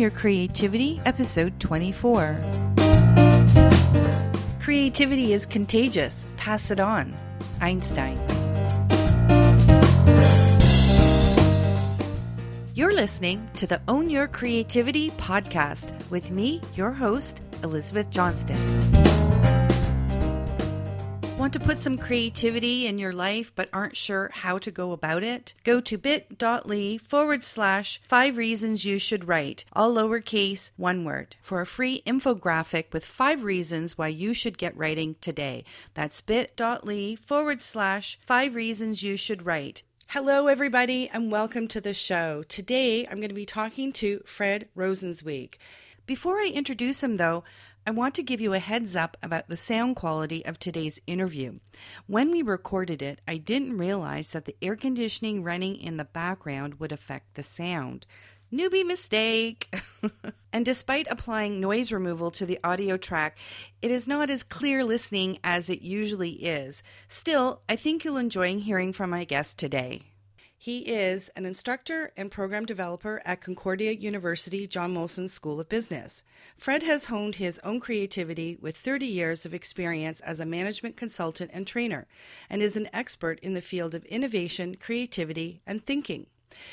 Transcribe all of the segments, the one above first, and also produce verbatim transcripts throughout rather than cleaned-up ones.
Your Creativity, Episode twenty-four. Creativity is contagious. Pass it on. Einstein. You're listening to the Own Your Creativity podcast with me, your host, Elizabeth Johnston. Want to put some creativity in your life but aren't sure how to go about it? Go to bit.ly forward slash five reasons you should write, all lowercase, one word, for a free infographic with five reasons why you should get writing today. That's bit.ly forward slash five reasons you should write. Hello, everybody, and welcome to the show. Today, I'm going to be talking to Fred Rosenzweig. Before I introduce him, though, I want to give you a heads up about the sound quality of today's interview. When we recorded it, I didn't realize that the air conditioning running in the background would affect the sound. Newbie mistake! And despite applying noise removal to the audio track, it is not as clear listening as it usually is. Still, I think you'll enjoy hearing from my guest today. He is an instructor and program developer at Concordia University John Molson School of Business. Fred has honed his own creativity with thirty years of experience as a management consultant and trainer, and is an expert in the field of innovation, creativity, and thinking.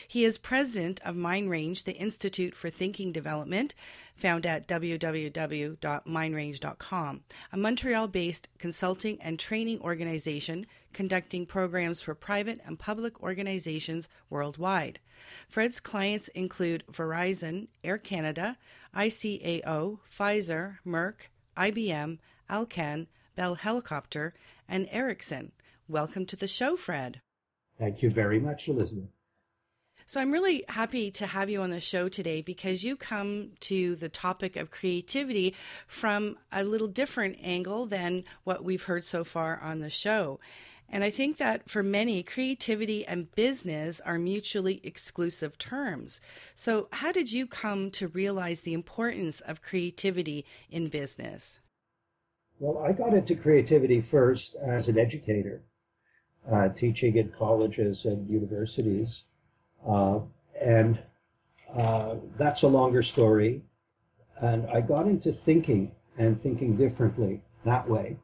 He is president of MindRange, the Institute for Thinking Development, found at w w w dot mind range dot com, a Montreal-based consulting and training organization conducting programs for private and public organizations worldwide. Fred's clients include Verizon, Air Canada, I C A O, Pfizer, Merck, I B M, Alcan, Bell Helicopter, and Ericsson. Welcome to the show, Fred. Thank you very much, Elizabeth. So I'm really happy to have you on the show today because you come to the topic of creativity from a little different angle than what we've heard so far on the show. And I think that for many, creativity and business are mutually exclusive terms. So how did you come to realize the importance of creativity in business? Well, I got into creativity first as an educator, uh, teaching in colleges and universities. Uh, and uh, that's a longer story. And I got into thinking and thinking differently that way.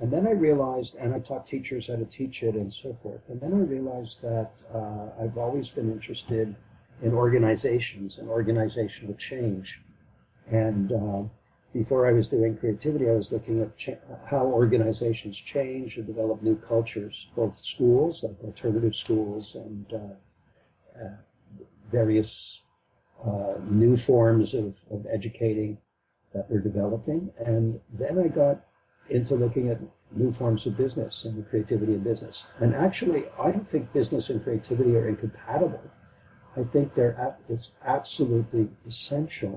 And then I realized, and I taught teachers how to teach it and so forth. And then I realized that uh, I've always been interested in organizations and organizational change. And uh, before I was doing creativity, I was looking at ch- how organizations change and develop new cultures, both schools, like alternative schools, and uh, Uh, various uh, new forms of, of educating that we're developing. And then I got into looking at new forms of business and the creativity in business. And actually, I don't think business and creativity are incompatible. I think they're ab- it's absolutely essential.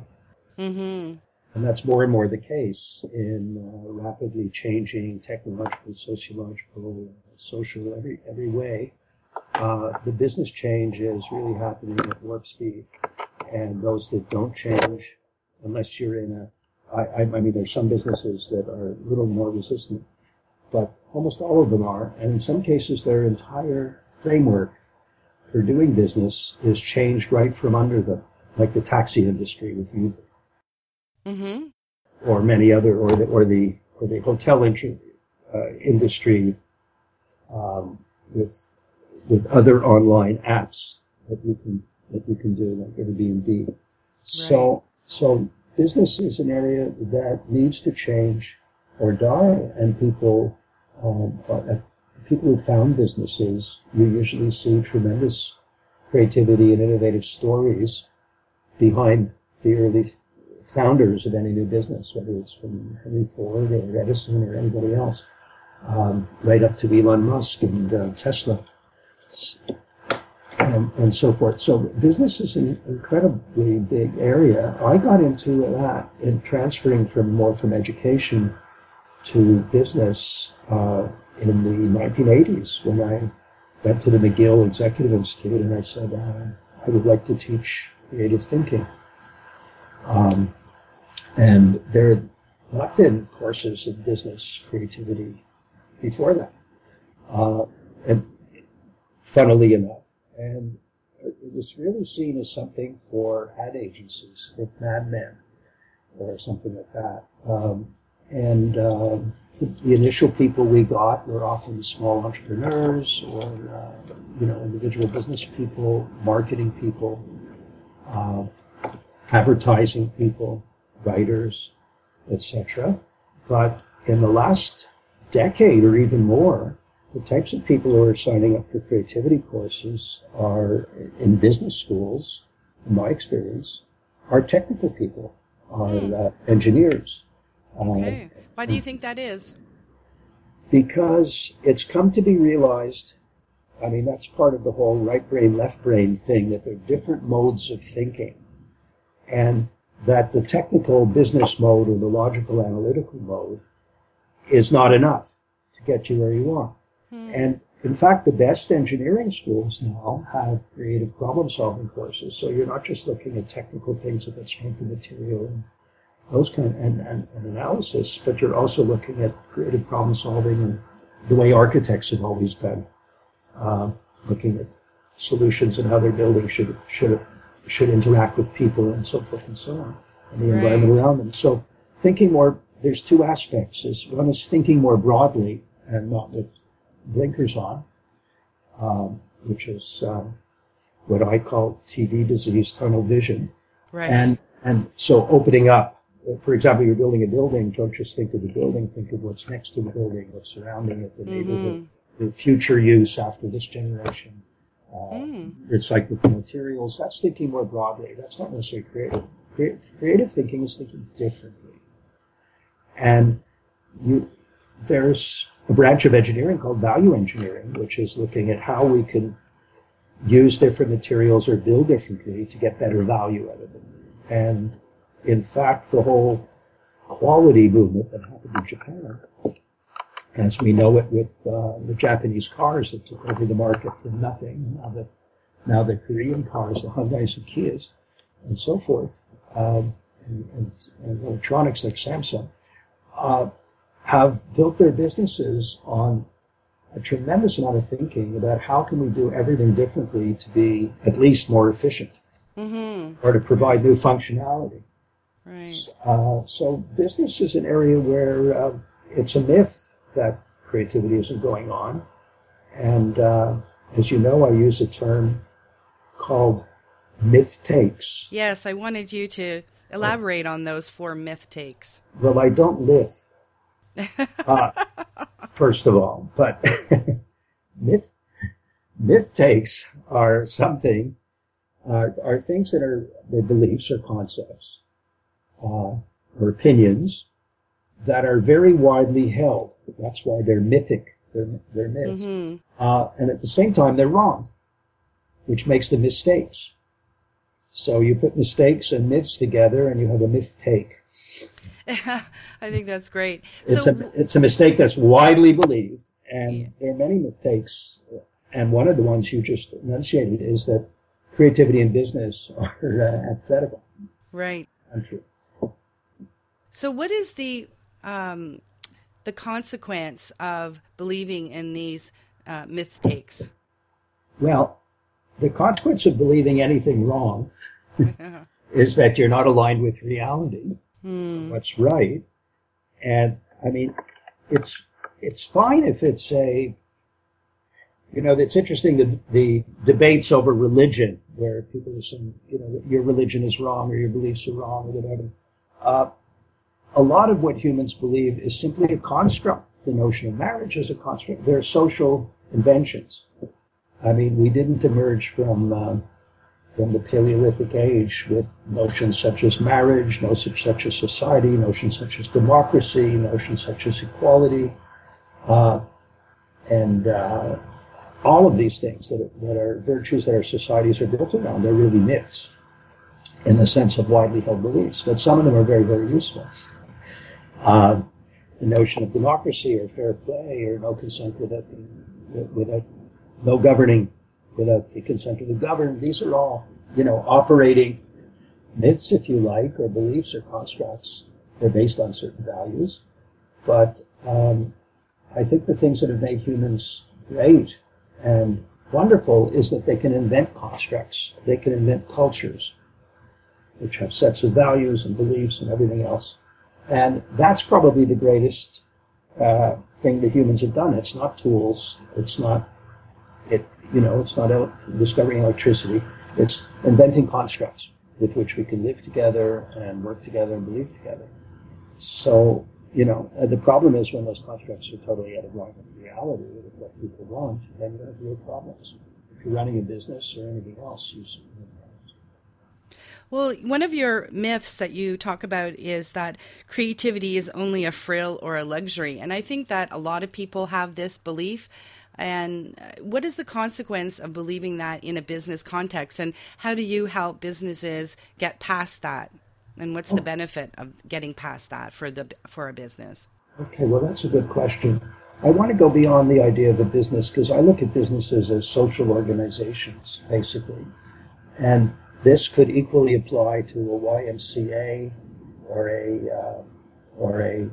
Mm-hmm. And that's more and more the case in uh, rapidly changing technological, sociological, social, every every way. Uh, the business change is really happening at warp speed, and those that don't change, unless you're in a, I, I mean, there's some businesses that are a little more resistant, but almost all of them are, and in some cases their entire framework for doing business is changed right from under them, like the taxi industry with Uber, mm-hmm. or many other, or the or the or the hotel intri- uh, industry um, with. with other online apps that you can that you can do, like Airbnb. Right. So so business is an area that needs to change or die, and people um, people who found businesses, you usually see tremendous creativity and innovative stories behind the early founders of any new business, whether it's from Henry Ford or Edison or anybody else, um, right up to Elon Musk and uh, Tesla. And, and so forth. So business is an incredibly big area. I got into that in transferring from more from education to business uh, in the nineteen eighties when I went to the McGill Executive Institute and I said, uh, I would like to teach creative thinking. Um, and there had not been courses in business creativity before that. Uh, and funnily enough, and It was really seen as something for ad agencies, like Mad Men or something like that. Um, and uh, the, the initial people we got were often small entrepreneurs or uh, you know, individual business people, marketing people, uh, advertising people, writers, et cetera. But in the last decade or even more, the types of people who are signing up for creativity courses are, in business schools, in my experience, are technical people, are mm. uh, engineers. Okay. Uh, Why do you think that is? Because it's come to be realized, I mean, that's part of the whole right brain, left brain thing, that there are different modes of thinking. And that the technical business mode or the logical analytical mode is not enough to get you where you want. Hmm. And in fact, the best engineering schools now have creative problem-solving courses. So you're not just looking at technical things about strength of material and those kind of, and, and, and analysis, but you're also looking at creative problem-solving and the way architects have always done, uh, looking at solutions and how their building should should should interact with people and so forth and so on, and the right. environment around them. So thinking more, there's two aspects. Is one is thinking more broadly and not with blinkers on, um, which is uh, what I call T V disease, tunnel vision. Right. And and so opening up, for example, you're building a building, don't just think of the building, think of what's next to the building, what's surrounding it, the mm-hmm. neighborhood, the future use after this generation, uh, mm. recyclable materials. That's thinking more broadly. That's not necessarily creative. Creative, creative thinking is thinking differently. And you there's a branch of engineering called value engineering, which is looking at how we can use different materials or build differently to get better value out of them. And in fact, the whole quality movement that happened in Japan, as we know it with uh, the Japanese cars that took over the market for nothing, now the, now the Korean cars, the Hyundais and Kias, and so forth, um, and, and, and electronics like Samsung, uh, have built their businesses on a tremendous amount of thinking about how can we do everything differently to be at least more efficient mm-hmm. or to provide new functionality. Right. Uh, so business is an area where uh, it's a myth that creativity isn't going on. And uh, as you know, I use a term called myth takes. Yes, I wanted you to elaborate on those four myth takes. Well, I don't lift. uh, first of all, but myth myth takes are something uh, are things that are their beliefs or concepts uh, or opinions that are very widely held. That's why they're mythic. They're they're myths, mm-hmm. uh, and at the same time they're wrong, which makes them mistakes. So you put mistakes and myths together, and you have a myth take. I think that's great. It's, so, a, it's a mistake that's widely believed, and yeah. there are many mistakes. And one of the ones you just enunciated is that creativity and business are uh, antithetical. Right. Untrue. So what is the um, the consequence of believing in these uh, myth takes? Well, the consequence of believing anything wrong is that you're not aligned with reality. Mm. What's right. And I mean, it's it's fine if it's a, you know, it's interesting the, the debates over religion where people are saying, you know, your religion is wrong or your beliefs are wrong or whatever. Uh, a lot of what humans believe is simply a construct. The notion of marriage is a construct. They're social inventions. I mean, we didn't emerge from... Uh, from the Paleolithic age with notions such as marriage, notions such as society, notions such as democracy, notions such as equality, uh, and uh, all of these things that are, that are virtues that our societies are built around. They're really myths in the sense of widely held beliefs, but some of them are very, very useful. Uh, the notion of democracy or fair play or no consent without, without no governing without the consent of the governed. These are all, you know, operating myths, if you like, or beliefs or constructs. They're based on certain values. But um, I think the things that have made humans great and wonderful is that they can invent constructs. They can invent cultures, which have sets of values and beliefs and everything else. And that's probably the greatest uh, thing that humans have done. It's not tools. It's not, it, you know, it's not ele- discovering electricity. It's inventing constructs with which we can live together and work together and believe together. So, you know, the problem is when those constructs are totally out of line with reality, with what people want, then you have real problems. If you're running a business or anything else, you see problems. Well, one of your myths that you talk about is that creativity is only a frill or a luxury. And I think that a lot of people have this belief. And what is the consequence of believing that in a business context? And how do you help businesses get past that? And what's the benefit of getting past that for the for a business? Okay, well, that's a good question. I want to go beyond the idea of a business because I look at businesses as social organizations, basically. And this could equally apply to a Y M C A or a uh, or a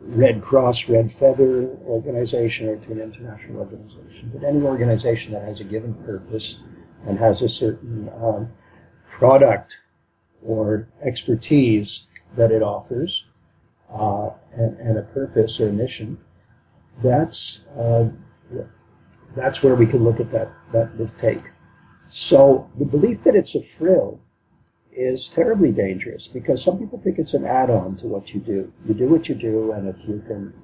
Red Cross, Red Feather organization or to an international organization. But any organization that has a given purpose and has a certain um, product or expertise that it offers, uh, and, and a purpose or a mission, that's uh, that's where we can look at that that with take. So the belief that it's a frill is terribly dangerous because some people think it's an add-on to what you do. You do what you do, and if you can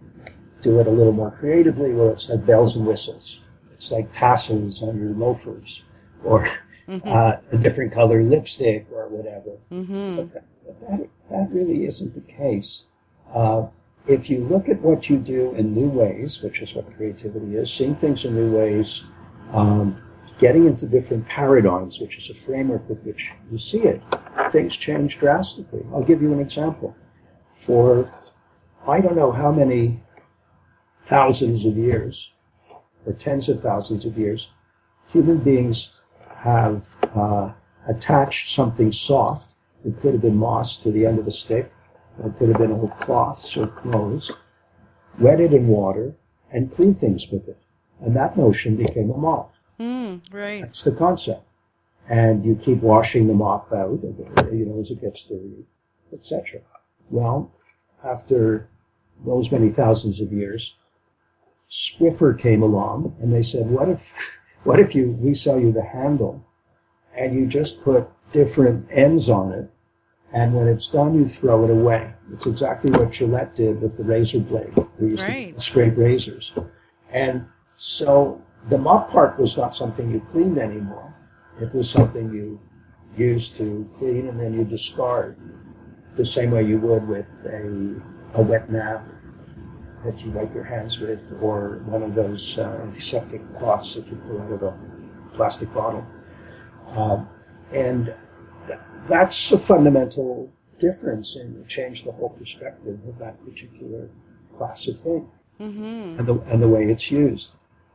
do it a little more creatively, well, it's like bells and whistles. It's like tassels on your loafers, or Mm-hmm. Uh, a different color lipstick or whatever. Mm-hmm. But that, that, that really isn't the case. Uh, if you look at what you do in new ways, which is what creativity is, seeing things in new ways, um, getting into different paradigms, which is a framework with which you see it, things change drastically. I'll give you an example. For I don't know how many thousands of years, or tens of thousands of years, human beings have uh, attached something soft. It could have been moss to the end of a stick, or it could have been old cloths or clothes, wet it in water, and clean things with it. And that notion became a mop. Mm, right. That's the concept. And you keep washing the mop out, you know, as it gets dirty, et cetera. Well, after those many thousands of years, Swiffer came along, and they said, what if... What if you we sell you the handle and you just put different ends on it, and when it's done, you throw it away? It's exactly what Gillette did with the razor blade. They used right. to scrape razors. And so the mop part was not something you cleaned anymore. It was something you used to clean and then you discard, the same way you would with a, a wet nap that you wipe your hands with, or one of those uh, antiseptic cloths that you pull out of a plastic bottle. Um, and th- that's a fundamental difference, and it changed the whole perspective of that particular class of thing, mm-hmm. and, the, and the way it's used.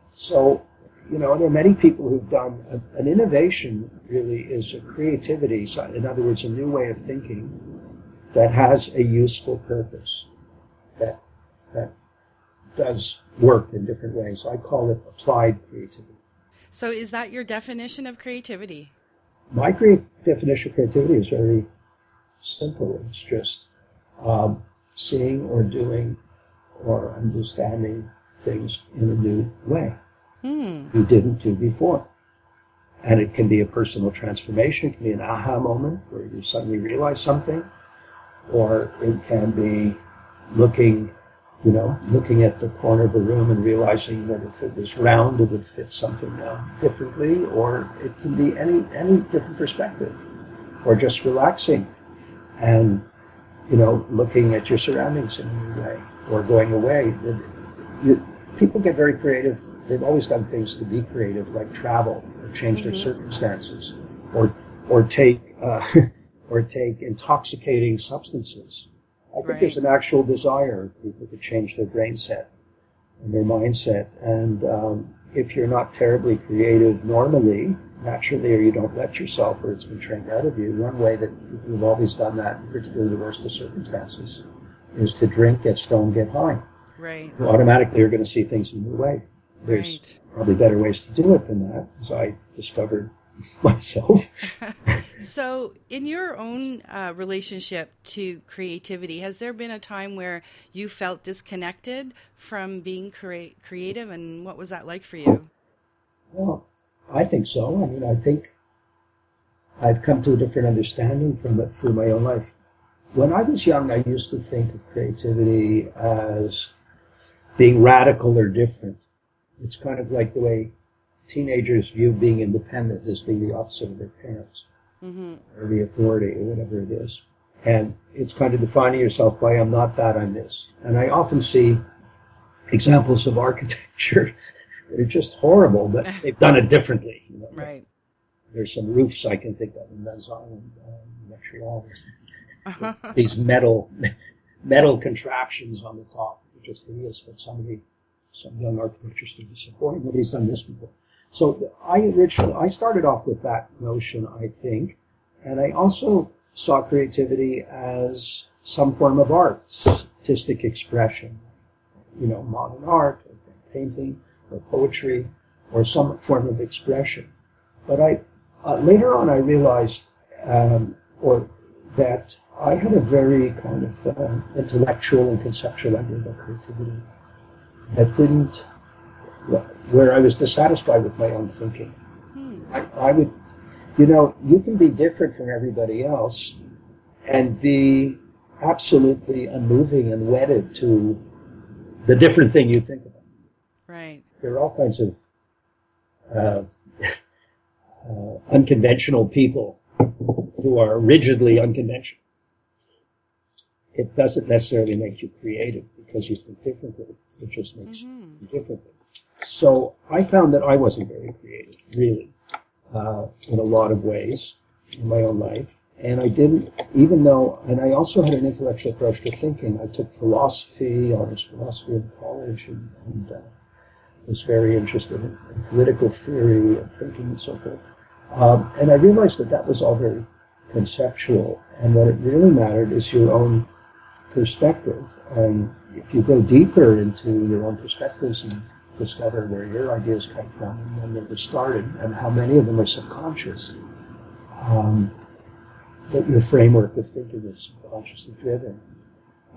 So, you know, there are many people who've done, a, an innovation really is a creativity, so in other words, a new way of thinking that has a useful purpose, that that does work in different ways. I call it applied creativity. So is that your definition of creativity? My create- definition of creativity is very simple. It's just um, seeing or doing or understanding things in a new way hmm. you didn't do before. And it can be a personal transformation. It can be an aha moment where you suddenly realize something. Or it can be looking... You know, looking at the corner of a room and realizing that if it was round, it would fit something uh, differently, or it can be any any different perspective, or just relaxing and, you know, looking at your surroundings in a new way, or going away. You, people get very creative. They've always done things to be creative, like travel, or change mm-hmm. their circumstances, or or take uh, or take intoxicating substances. I think right. there's an actual desire of people to change their brain set and their mindset. And um, if you're not terribly creative normally, naturally, or you don't let yourself, or it's been trained out of you, one way that people have always done that, particularly the worst of circumstances, is to drink, get stoned, get high. Right. You automatically, you're going to see things in a new way. There's right. probably better ways to do it than that, as I discovered myself. So in your own uh, relationship to creativity, has there been a time where you felt disconnected from being crea- creative, and what was that like for you? Well, I think so. I mean, I think I've come to a different understanding from it through my own life. When I was young, I used to think of creativity as being radical or different. It's kind of like the way teenagers view being independent as being the opposite of their parents, mm-hmm. or the authority, or whatever it is. And it's kind of defining yourself by, I'm not that, I'm this. And I often see examples of architecture that are just horrible, but they've done it differently. You know? Right. There's some roofs I can think of in Venice Island, um, Montreal, uh-huh. these metal metal contraptions on the top. They're just hideous, but somebody, some young architecture student said, boy, nobody's done this before. So I originally, I started off with that notion, I think, and I also saw creativity as some form of art, artistic expression, you know, modern art, or painting, or poetry, or some form of expression. But I uh, later on I realized, um, or that I had a very kind of uh, intellectual and conceptual idea about creativity that didn't. Where I was dissatisfied with my own thinking. Hmm. I, I would, you know, you can be different from everybody else and be absolutely unmoving and wedded to the different thing you think about. Right. There are all kinds of uh, uh, unconventional people who are rigidly unconventional. It doesn't necessarily make you creative because you think differently. It just makes mm-hmm. you differently. So I found that I wasn't very creative, really, uh, in a lot of ways in my own life. And I didn't, even though, and I also had an intellectual approach to thinking. I took philosophy, honors philosophy in college, and, and uh, was very interested in political theory and thinking and so forth. Um, and I realized that that was all very conceptual. And what it really mattered is your own perspective. And if you go deeper into your own perspectives and discover where your ideas come from and when they were started and how many of them are subconscious, um, that your framework of thinking is subconsciously driven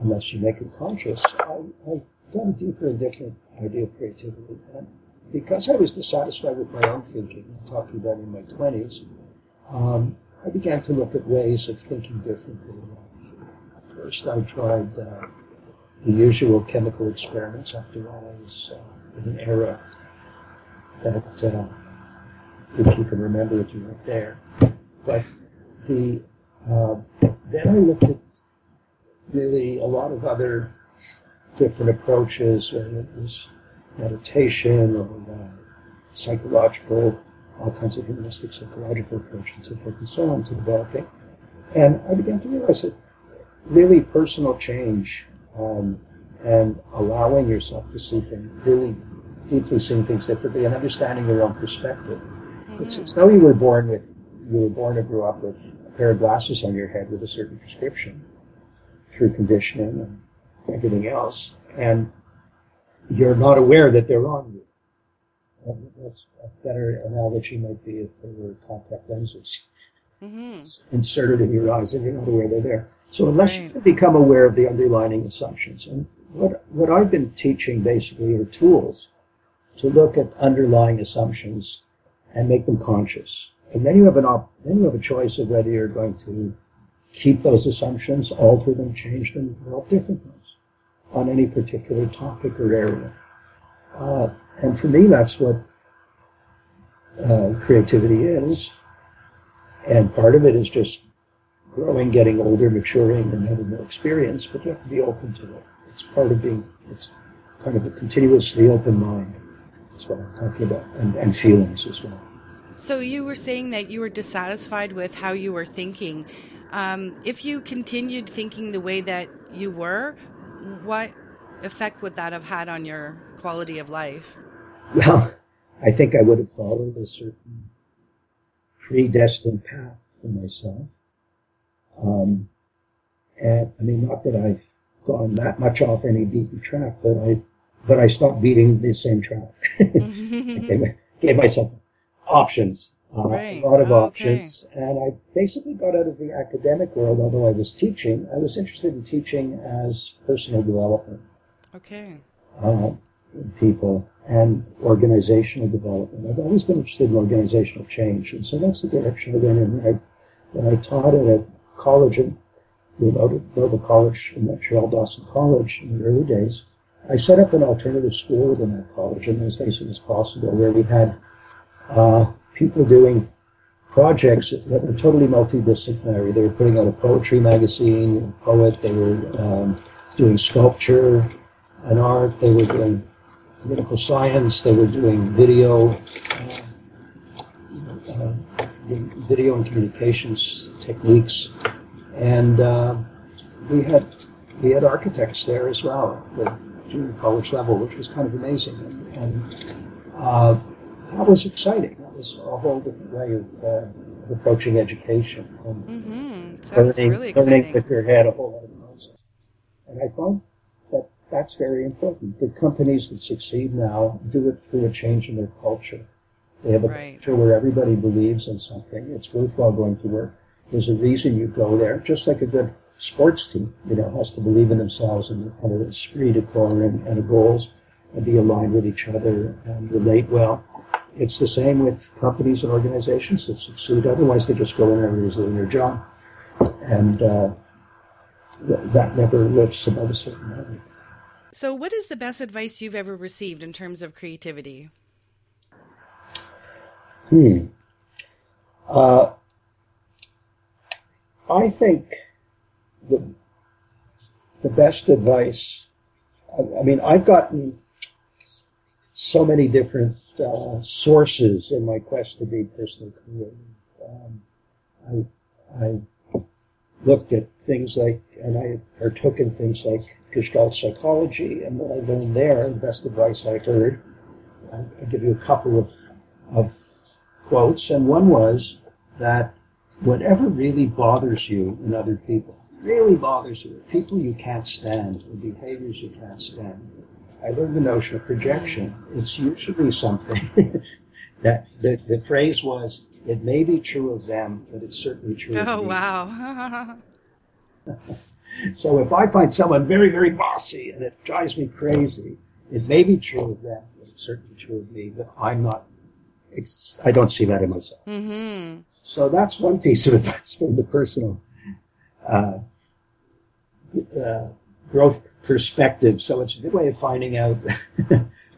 unless you make it conscious. I, I got a deeper and different idea of creativity. And because I was dissatisfied with my own thinking, I'm talking about in my twenties, um, I began to look at ways of thinking differently. First I tried uh, the usual chemical experiments. After all, I was uh, in an era that, uh, if you can remember it, you weren't there. But the uh, then I looked at really a lot of other different approaches, whether it was meditation or uh, psychological, all kinds of humanistic psychological approaches, and so forth and so on, to developing. And I began to realize that really personal change, um, and allowing yourself to see things, really deeply seeing things differently and understanding your own perspective. Mm-hmm. It's, it's though you were born with, you were born or grew up with a pair of glasses on your head with a certain prescription through conditioning and everything else, and you're not aware that they're on you. And that's a better analogy might be if they were contact lenses mm-hmm. inserted in your eyes and you're not aware they're there. So unless right. you can become aware of the underlying assumptions, and What what I've been teaching basically are tools to look at underlying assumptions and make them conscious. And then you have an op- then you have a choice of whether you're going to keep those assumptions, alter them, change them, develop different ones on any particular topic or area. Uh, and for me, that's what uh, creativity is. And part of it is just growing, getting older, maturing, and having more experience. But you have to be open to it. It's part of being, it's kind of a continuously open mind. That's what I'm talking about, and, and feelings as well. So you were saying that you were dissatisfied with how you were thinking. Um, if you continued thinking the way that you were, what effect would that have had on your quality of life? Well, I think I would have followed a certain predestined path for myself. Um, and I mean, not that I've gone that much off any beaten track, but I but I stopped beating the same track. I gave, gave myself options, uh, right. a lot of oh, options. Okay. And I basically got out of the academic world, although I was teaching. I was interested in teaching as personal development. Okay. Uh, people and organizational development. I've always been interested in organizational change. And so that's the direction I went in. I, when I taught it at college, and you know, though the college in Montreal, Dawson College, in the early days, I set up an alternative school within that college, and as basic as possible, where we had uh, people doing projects that were totally multidisciplinary. They were putting out a poetry magazine, a poet, they were um, doing sculpture and art, they were doing political science, they were doing video, uh, uh, video and communications techniques, and uh, we had we had architects there as well, the junior college level, which was kind of amazing, and, and uh, that was exciting. That was a whole different way of uh, approaching education, from mm-hmm. Sounds learning, really exciting. Learning with your head a whole lot of concepts, and I find that that's very important. The companies that succeed now do it through a change in their culture. They have a right. culture where everybody believes in something. It's worthwhile going to work. There's a reason you go there, just like a good sports team, you know, has to believe in themselves and have a spirit of core and, and goals and be aligned with each other and relate well. It's the same with companies and organizations that succeed. Otherwise, they just go in and everybody's doing their job. And uh, that never lifts above a certain level. So what is the best advice you've ever received in terms of creativity? Hmm. Uh, I think the, the best advice, I, I mean, I've gotten so many different uh, sources in my quest to be personally creative. Um, I, I looked at things like, and I partook in things like Gestalt psychology, and what I learned there, the best advice I heard, I'll, I'll give you a couple of, of quotes, and one was that whatever really bothers you in other people, really bothers you, people you can't stand, or behaviors you can't stand. I learned the notion of projection. It's usually something that the, the phrase was, it may be true of them, but it's certainly true of me. Oh, wow. So if I find someone very, very bossy and it drives me crazy, it may be true of them, but it's certainly true of me, but I'm not, I don't see that in myself. Mm-hmm. So that's one piece of advice from the personal uh, uh, growth perspective. So it's a good way of finding out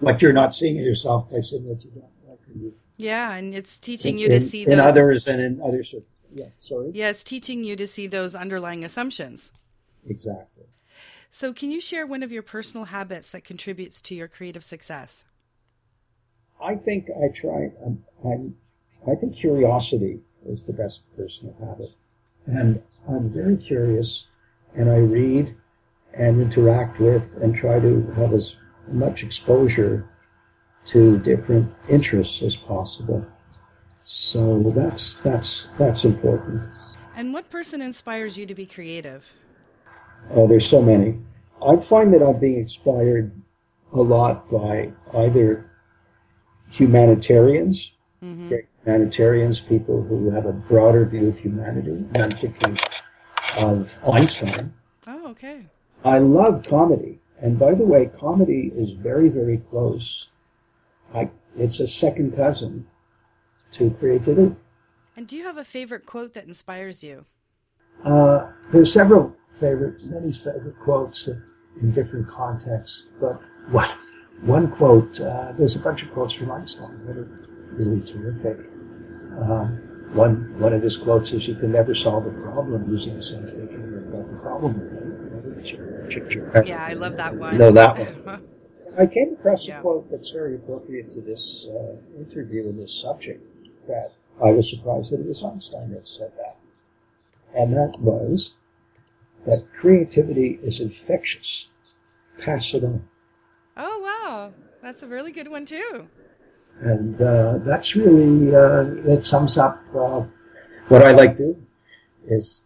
what you're not seeing in yourself by seeing what you don't like. Yeah, and it's teaching in, you to in, see those. In others and in other circumstances. Yeah, sorry. Yeah, it's teaching you to see those underlying assumptions. Exactly. So can you share one of your personal habits that contributes to your creative success? I think I try, um, I'm, I think curiosity is the best personal habit. And I'm very curious, and I read and interact with and try to have as much exposure to different interests as possible. So that's that's that's important. And what person inspires you to be creative? Oh, there's so many. I find that I'm being inspired a lot by either humanitarians, mm-hmm. great humanitarians, people who have a broader view of humanity. And I'm thinking of Einstein. Oh, okay. I love comedy. And by the way, comedy is very, very close. I, it's a second cousin to creativity. And do you have a favorite quote that inspires you? Uh, there are several favorite, many favorite quotes that, in different contexts, but one, one quote, uh, there's a bunch of quotes from Einstein that are really terrific. Um, one one of his quotes is, you can never solve a problem using the same thinking about the problem. Yeah, I love that one. No, that one. I came across yeah. a quote that's very appropriate to this uh, interview and this subject, that I was surprised that it was Einstein that said that. And that was that creativity is infectious. Pass it on. Oh, wow. That's a really good one, too. And uh, that's really, uh, that sums up uh, what I like to do, is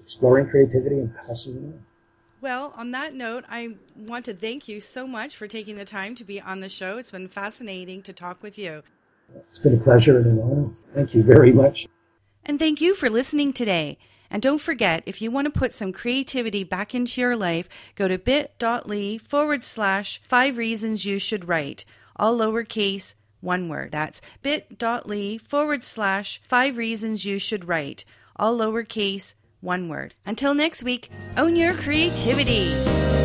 exploring creativity and passing it on. Well, on that note, I want to thank you so much for taking the time to be on the show. It's been fascinating to talk with you. It's been a pleasure and an honor. Thank you very much. And thank you for listening today. And don't forget, if you want to put some creativity back into your life, go to bit.ly forward slash five reasons you should write. All lowercase, one word. That's bit.ly forward slash five reasons you should write. All lowercase, one word. Until next week, own your creativity.